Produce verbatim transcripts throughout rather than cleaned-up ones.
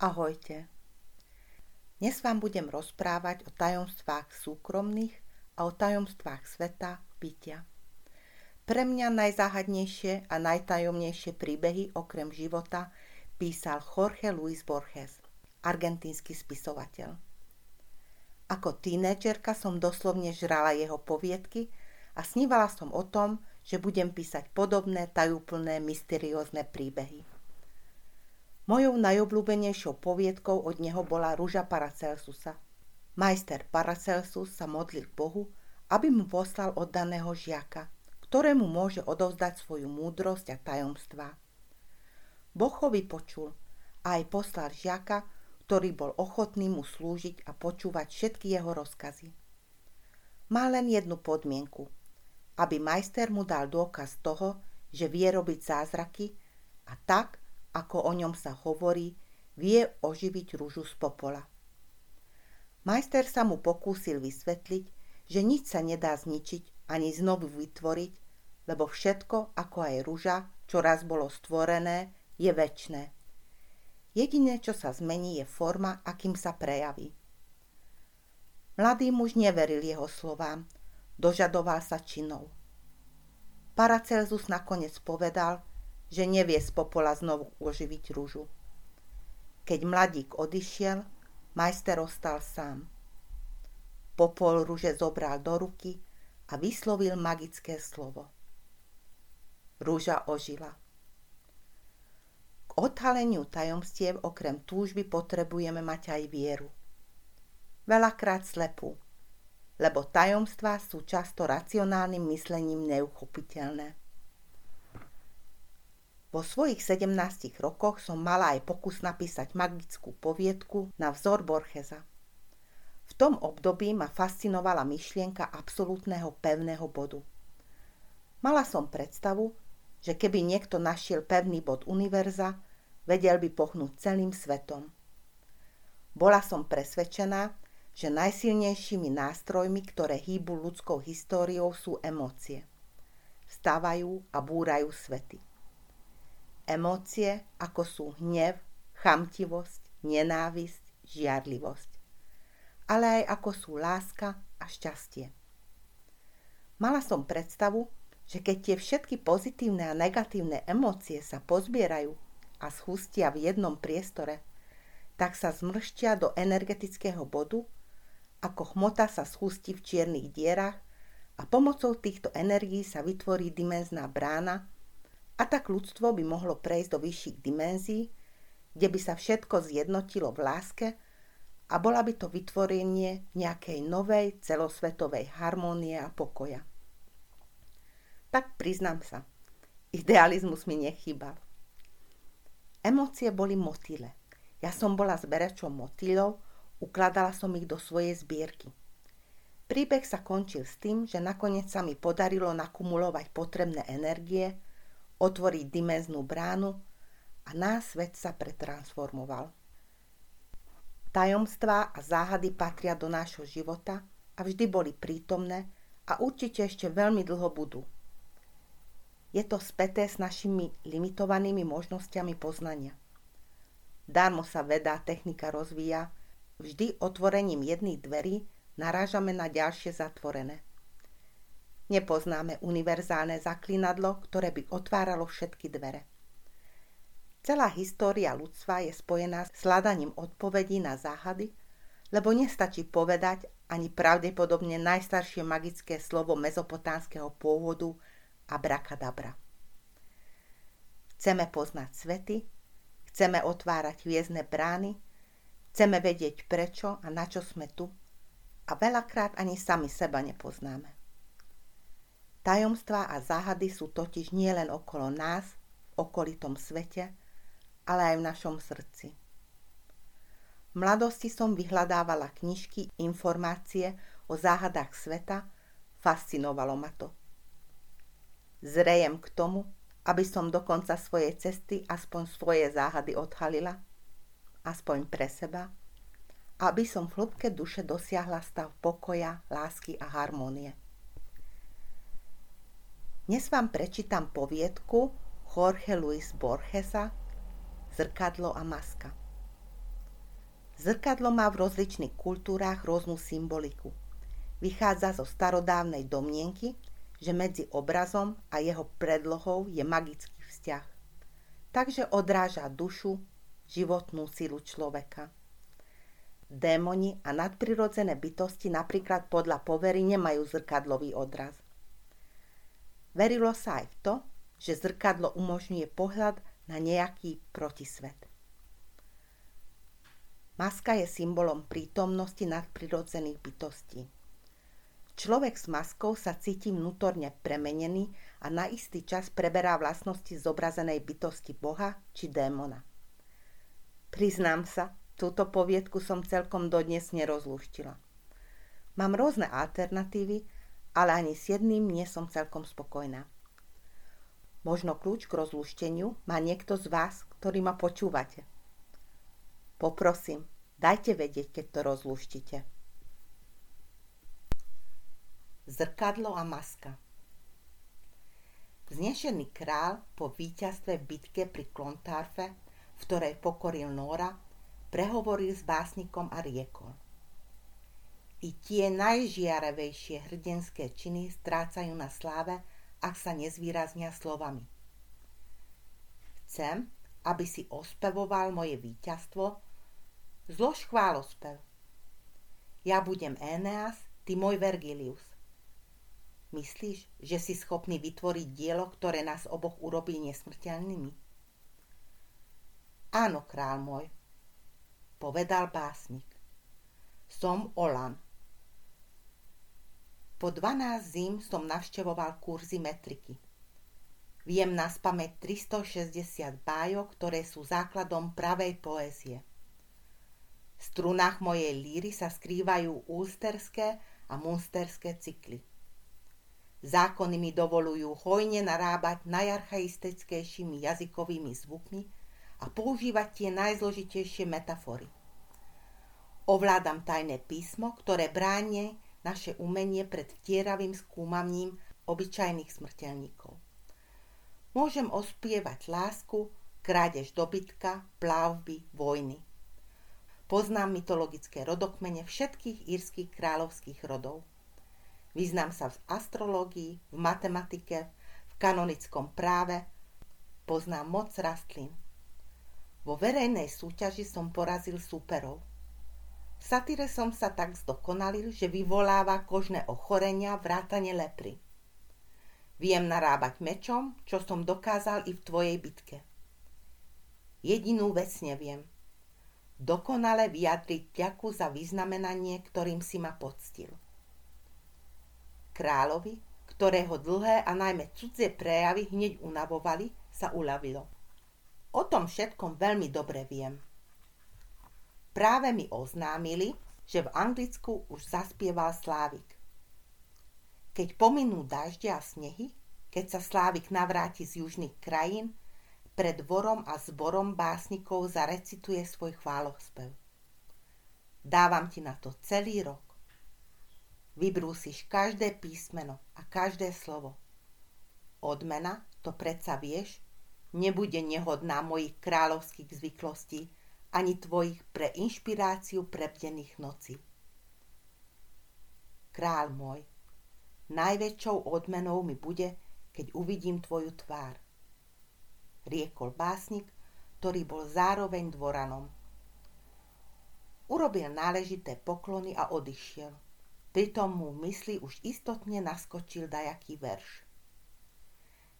Ahojte. Dnes vám budem rozprávať o tajomstvách súkromných a o tajomstvách sveta, bytia. Pre mňa najzáhadnejšie a najtajomnejšie príbehy okrem života písal Jorge Luis Borges, argentínsky spisovateľ. Ako tínedžerka som doslovne žrala jeho poviedky a snívala som o tom, že budem písať podobné tajúplné, mysteriózne príbehy. Mojou najobľúbenejšou poviedkou od neho bola Ruža Paracelsusa. Majster Paracelsus sa modlil k Bohu, aby mu poslal oddaného žiaka, ktorému môže odovzdať svoju múdrosť a tajomstvá. Boh ho vypočul a aj poslal žiaka, ktorý bol ochotný mu slúžiť a počúvať všetky jeho rozkazy. Má len jednu podmienku, aby majster mu dal dôkaz toho, že vie robiť zázraky a tak, ako o ňom sa hovorí, vie oživiť rúžu z popola. Majster sa mu pokúsil vysvetliť, že nič sa nedá zničiť ani znovu vytvoriť, lebo všetko, ako aj rúža, čo raz bolo stvorené, je večné. Jediné, čo sa zmení, je forma, akým sa prejaví. Mladý muž neveril jeho slovám, dožadoval sa činov. Paracelsus nakoniec povedal, že nevie z popola znovu oživiť ružu. Keď mladík odišiel, majster ostal sám. Popol ruže zobral do ruky a vyslovil magické slovo. Ruža ožila. K odhaleniu tajomstiev okrem túžby potrebujeme mať aj vieru. Veľakrát slepú, lebo tajomstvá sú často racionálnym myslením neuchopiteľné. Vo svojich sedemnástich rokoch som mala aj pokus napísať magickú poviedku na vzor Borcheza. V tom období ma fascinovala myšlienka absolútneho pevného bodu. Mala som predstavu, že keby niekto našiel pevný bod univerza, vedel by pohnúť celým svetom. Bola som presvedčená, že najsilnejšími nástrojmi, ktoré hýbu ľudskou históriou, sú emócie. Vstávajú a búrajú svety. Emócie, ako sú hnev, chamtivosť, nenávisť, žiarlivosť, ale aj ako sú láska a šťastie. Mala som predstavu, že keď tie všetky pozitívne a negatívne emócie sa pozbierajú a schustia v jednom priestore, tak sa zmrštia do energetického bodu, ako hmota sa schustí v čiernych dierach a pomocou týchto energií sa vytvorí dimenzná brána, a tak ľudstvo by mohlo prejsť do vyšších dimenzií, kde by sa všetko zjednotilo v láske a bola by to vytvorenie nejakej novej celosvetovej harmónie a pokoja. Tak priznám sa, idealizmus mi nechýbal. Emócie boli motýle. Ja som bola zberačom motýlov, ukladala som ich do svojej zbierky. Príbeh sa končil s tým, že nakoniec sa mi podarilo nakumulovať potrebné energie, otvoriť dimenznú bránu a náš svet sa pretransformoval. Tajomstvá a záhady patria do nášho života a vždy boli prítomné a určite ešte veľmi dlho budú. Je to späté s našimi limitovanými možnosťami poznania. Dármo sa veda, technika rozvíja, vždy otvorením jedných dverí narážame na ďalšie zatvorené. Nepoznáme univerzálne zaklinadlo, ktoré by otváralo všetky dvere. Celá história ľudstva je spojená s hľadaním odpovedí na záhady, lebo nestačí povedať ani pravdepodobne najstaršie magické slovo mezopotánskeho pôvodu Abrakadabra. Chceme poznať svety, chceme otvárať hviezdne brány, chceme vedieť prečo a na čo sme tu a veľakrát ani sami seba nepoznáme. Tajomstvá a záhady sú totiž nielen okolo nás, v okolitom svete, ale aj v našom srdci. V mladosti som vyhľadávala knižky, informácie o záhadách sveta, fascinovalo ma to. Zrejem k tomu, aby som do konca svojej cesty aspoň svoje záhady odhalila, aspoň pre seba, aby som v hĺbke duše dosiahla stav pokoja, lásky a harmónie. Dnes vám prečítam poviedku Jorge Luis Borgesa Zrkadlo a maska. Zrkadlo má v rozličných kultúrách rôznu symboliku. Vychádza zo starodávnej domnienky, že medzi obrazom a jeho predlohou je magický vzťah. Takže odráža dušu, životnú silu človeka. Démoni a nadprirodzené bytosti napríklad podľa povery nemajú zrkadlový odraz. Verilo sa aj v to, že zrkadlo umožňuje pohľad na nejaký protisvet. Maska je symbolom prítomnosti nadprirodzených bytostí. Človek s maskou sa cíti vnútorne premenený a na istý čas preberá vlastnosti zobrazenej bytosti boha či démona. Priznám sa, túto poviedku som celkom dodnes nerozlúštila. Mám rôzne alternatívy, ale ani s jedným nie som celkom spokojná. Možno kľúč k rozlúšteniu má niekto z vás, ktorý ma počúvate. Poprosím, dajte vedieť, keď to rozlúštite. Zrkadlo a maska. Vznešený král po víťazstve v bitke pri Klontárfe, v ktorej pokoril Nóra, prehovoril s básnikom a riekol: I tie najžiaravejšie hrdinské činy strácajú na sláve, ak sa nezvýraznia slovami. Chcem, aby si ospevoval moje víťazstvo, zlož chválospev. Ja budem Eneas, ty môj Vergilius. Myslíš, že si schopný vytvoriť dielo, ktoré nás oboch urobí nesmrteľnými? Áno, král môj, povedal básnik. Som Olan. Po dvanásť zím som navštevoval kurzy metriky. Viem naspamäť tristošesťdesiat bájok, ktoré sú základom pravej poézie. V strunách mojej líry sa skrývajú ulsterské a munsterské cykly. Zákony mi dovolujú hojne narábať najarchaistickejšími jazykovými zvukmi a používať tie najzložitejšie metafory. Ovládam tajné písmo, ktoré bráni naše umenie pred vtieravým skúmaním obyčajných smrteľníkov. Môžem ospievať lásku, krádež dobytka, plavby, vojny. Poznám mytologické rodokmene všetkých írskych kráľovských rodov. Vyznám sa v astrológii, v matematike, v kanonickom práve. Poznám moc rastlín. Vo verejnej súťaži som porazil súperov. V satíre som sa tak zdokonalil, že vyvoláva kožné ochorenia, vrátane lepry. Viem narábať mečom, čo som dokázal i v tvojej bitke. Jedinú vec neviem. Dokonale vyjadriť vďaku za vyznamenanie, ktorým si ma poctil. Královi, ktorého dlhé a najmä cudzie prejavy hneď unavovali, sa uľavilo. O tom všetkom veľmi dobre viem. Práve mi oznámili, že v Anglicku už zaspieval slávik. Keď pominú dažde a snehy, keď sa slávik navráti z južných krajín, pred dvorom a zborom básnikov zarecituje svoj chválospev. Dávam ti na to celý rok. Vybrúsiš každé písmeno a každé slovo. Odmena, to predsa vieš, nebude nehodná mojich kráľovských zvyklostí ani tvojich pre inšpiráciu prebdených nocí. Král môj, najväčšou odmenou mi bude, keď uvidím tvoju tvár, riekol básnik, ktorý bol zároveň dvoranom. Urobil náležité poklony a odišiel. Pritom mu v mysli už istotne naskočil dajaký verš.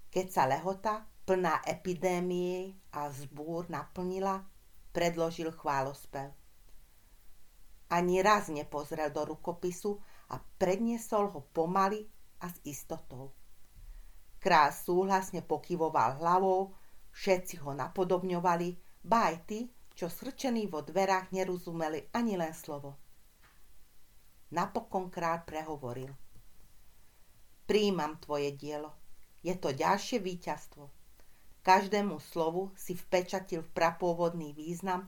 Keď sa lehota, plná epidémie a zbúr naplnila, predložil chválospev. Ani raz nepozrel do rukopisu a predniesol ho pomaly a s istotou. Král súhlasne pokyvoval hlavou, všetci ho napodobňovali, ba aj tí, čo srčení vo dverách nerozumeli ani len slovo. Napokon král prehovoril: Prijímam tvoje dielo, je to ďalšie víťazstvo. Každému slovu si vpečatil prapôvodný význam,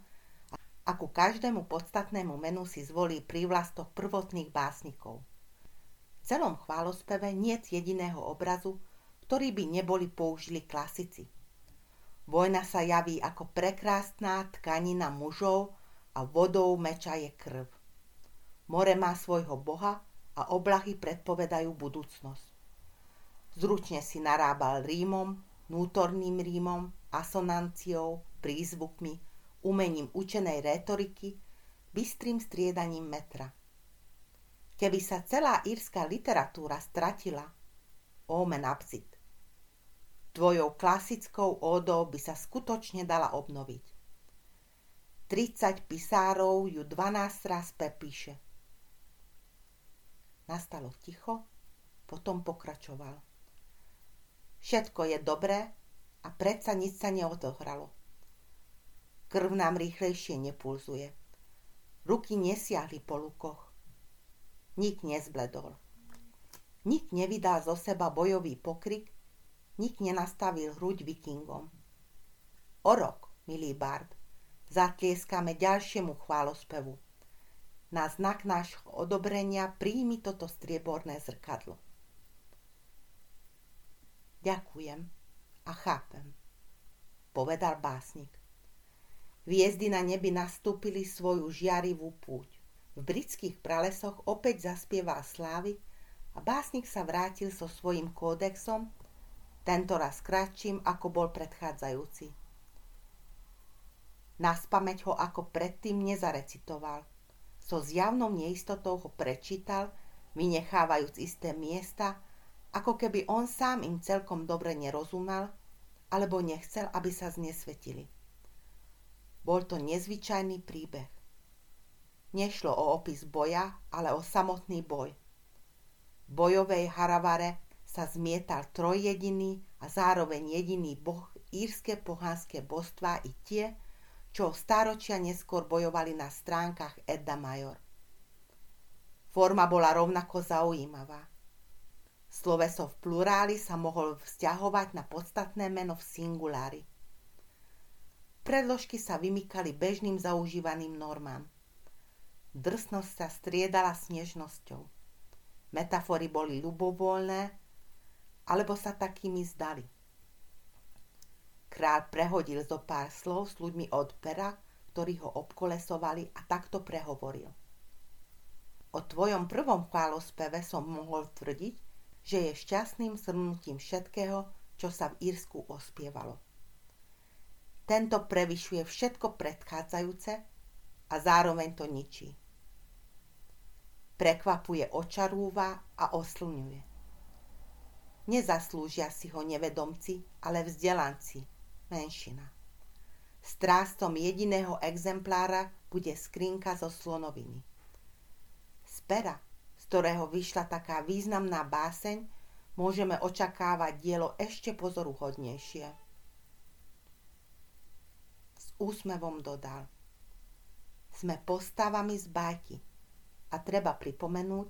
a ku každému podstatnému menu si zvolí prívlastok prvotných básnikov. V celom chválospeve niet jediného obrazu, ktorý by neboli použili klasici. Vojna sa javí ako prekrásna tkanina mužov a vodou meča je krv. More má svojho boha a oblahy predpovedajú budúcnosť. Zručne si narábal rímom, nútorným rímom, asonanciou, prízvukmi, umením učenej rétoriky, bystrým striedaním metra. Keby sa celá írska literatúra stratila, Ómena Pcyt, tvojou klasickou ódou by sa skutočne dala obnoviť. tridsať pisárov ju dvanásť raz prepíše. Nastalo ticho, potom pokračoval. Všetko je dobré a predsa nič sa neodohralo. Krv nám rýchlejšie nepulzuje. Ruky nesiahli po lukoch. Nik nezbledol. Nik nevydal zo seba bojový pokrik, nik nenastavil hruď vikingom. O rok, milý Bard, zatlieskáme ďalšiemu chválospevu. Na znak nášho odobrenia príjmi toto strieborné zrkadlo. Ďakujem a chápem, povedal básnik. Hviezdy na nebi nastúpili svoju žiarivú púť. V britských pralesoch opäť zaspieval slávy a básnik sa vrátil so svojím kódexom, tentoraz kratším, ako bol predchádzajúci. Naspamäť ho ako predtým nezarecitoval. So zjavnou neistotou ho prečítal, vynechávajúc isté miesta, ako keby on sám im celkom dobre nerozumel alebo nechcel, aby sa znesvetili. Bol to nezvyčajný príbeh. Nešlo o opis boja, ale o samotný boj. V bojovej haravare sa zmietal trojjediný a zároveň jediný boh írske pohanské božstvá i tie, čo stáročia neskôr bojovali na stránkach Edda Major. Forma bola rovnako zaujímavá. Sloveso v pluráli sa mohol vzťahovať na podstatné meno v singulári. Predložky sa vymykali bežným zaužívaným normám. Drsnosť sa striedala s nežnosťou. Metafory boli ľubovoľné, alebo sa takými zdali. Král prehodil zo pár slov s ľuďmi od pera, ktorí ho obkolesovali, a takto prehovoril. O tvojom prvom chválospeve som mohol tvrdiť, že je šťastným zhrnutím všetkého, čo sa v Írsku ospievalo. Tento prevyšuje všetko predchádzajúce a zároveň to ničí. Prekvapuje, očarúva a osĺňuje. Nezaslúžia si ho nevedomci, ale vzdelanci. Menšina. Strástom jediného exemplára bude skrinka zo slonoviny. Z pera, z ktorého vyšla taká významná báseň, môžeme očakávať dielo ešte pozoruhodnejšie. S úsmevom dodal. Sme postavami z bajky a treba pripomenúť,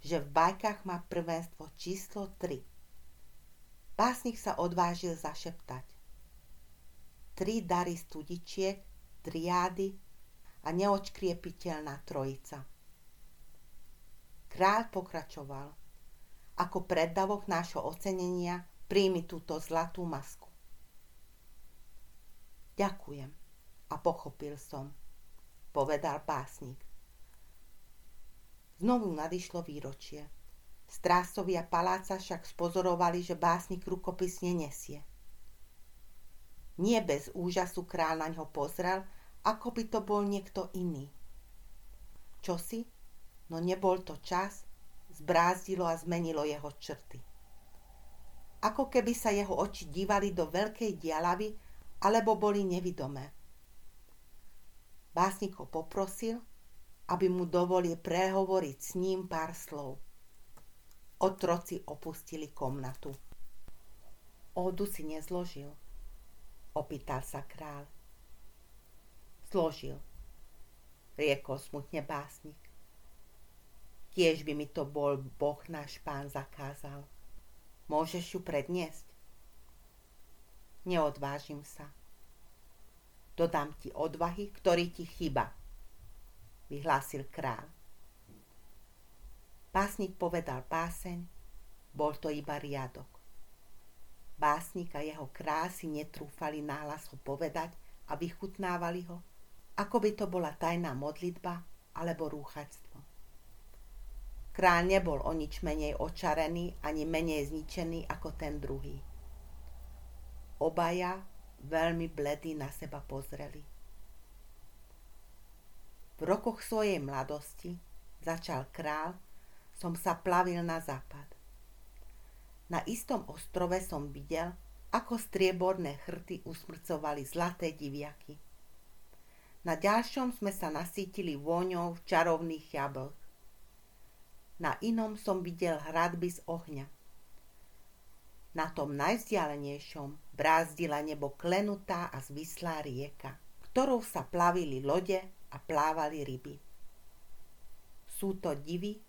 že v bajkách má prvenstvo číslo tri. Básnik sa odvážil zašeptať. Tri dary studičiek, triády a neočkriepiteľná trojica. Kráľ pokračoval. Ako preddavok nášho ocenenia príjmi túto zlatú masku. Ďakujem a pochopil som, povedal básnik. Znovu nadišlo výročie. Strážcovia paláca však spozorovali, že básnik rukopis nenesie. Nie bez úžasu král na ňo pozrel, ako by to bol niekto iný. Čo si, no nebol to čas, zbrázdilo a zmenilo jeho črty. Ako keby sa jeho oči dívali do veľkej diaľavy, alebo boli nevidomé. Básnik ho poprosil, aby mu dovolil prehovoriť s ním pár slov. Otroci opustili komnatu. Ódu si nezložil, opýtal sa král. Zložil, riekol smutne básnik. Kiež by mi to bol Boh náš pán zakázal. Môžeš ju predniesť? Neodvážim sa. Dodám ti odvahy, ktorý ti chýba, vyhlásil král. Básnik povedal báseň, bol to iba riadok. Básnik a jeho král si netrúfali nahlas ho povedať a vychutnávali ho, ako by to bola tajná modlitba alebo rúchactvo. Kráľ nebol o nič menej očarený ani menej zničený ako ten druhý. Obaja veľmi bledí na seba pozreli. V rokoch svojej mladosti, začal kráľ, som sa plavil na západ. Na istom ostrove som videl, ako strieborné chrty usmrcovali zlaté diviaky. Na ďalšom sme sa nasítili vôňou čarovných jablk. Na inom som videl hradby z ohňa. Na tom najvzdialenejšom brázdila nebo klenutá a zvislá rieka, ktorou sa plavili lode a plávali ryby. Sú to divy,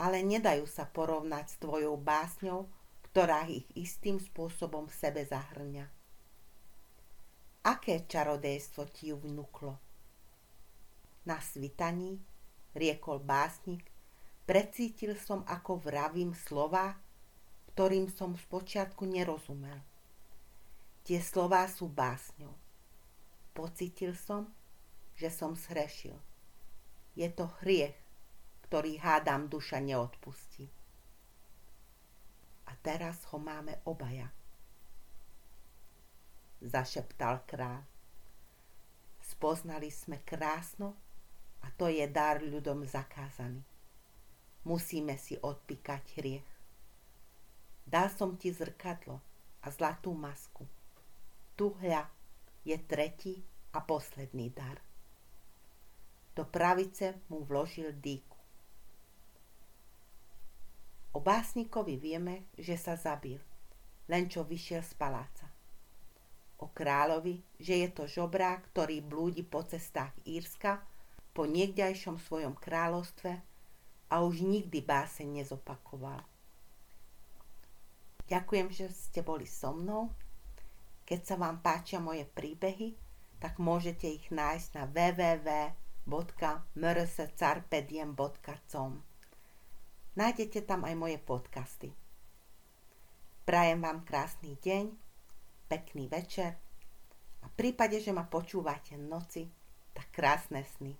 ale nedajú sa porovnať s tvojou básňou, ktorá ich istým spôsobom v sebe zahrňa. Aké čarodejstvo ti ju vnúklo? Na svitaní, riekol básnik, precítil som, ako vravím slova, ktorým som spočiatku nerozumel. Tie slová sú básňou. Pocítil som, že som zhrešil. Je to hriech, ktorý, hádam, duša neodpustí. A teraz ho máme obaja, zašeptal kráľ. Spoznali sme krásno a to je dar ľuďom zakázaný. Musíme si odpíkať hriech. Dal som ti zrkadlo a zlatú masku. Tu hľa je tretí a posledný dar. Do pravice mu vložil dýku. O básnikovi vieme, že sa zabil, len čo vyšiel z paláca. O kráľovi, že je to žobrák, ktorý blúdi po cestách Írska, po niekdejšom svojom kráľovstve a už nikdy báseň nezopakoval. Ďakujem, že ste boli so mnou. Keď sa vám páčia moje príbehy, tak môžete ich nájsť na w w w bodka m r s carpediem bodka com. Nájdete tam aj moje podcasty. Prajem vám krásny deň, pekný večer a v prípade, že ma počúvate v noci, tak krásne sny.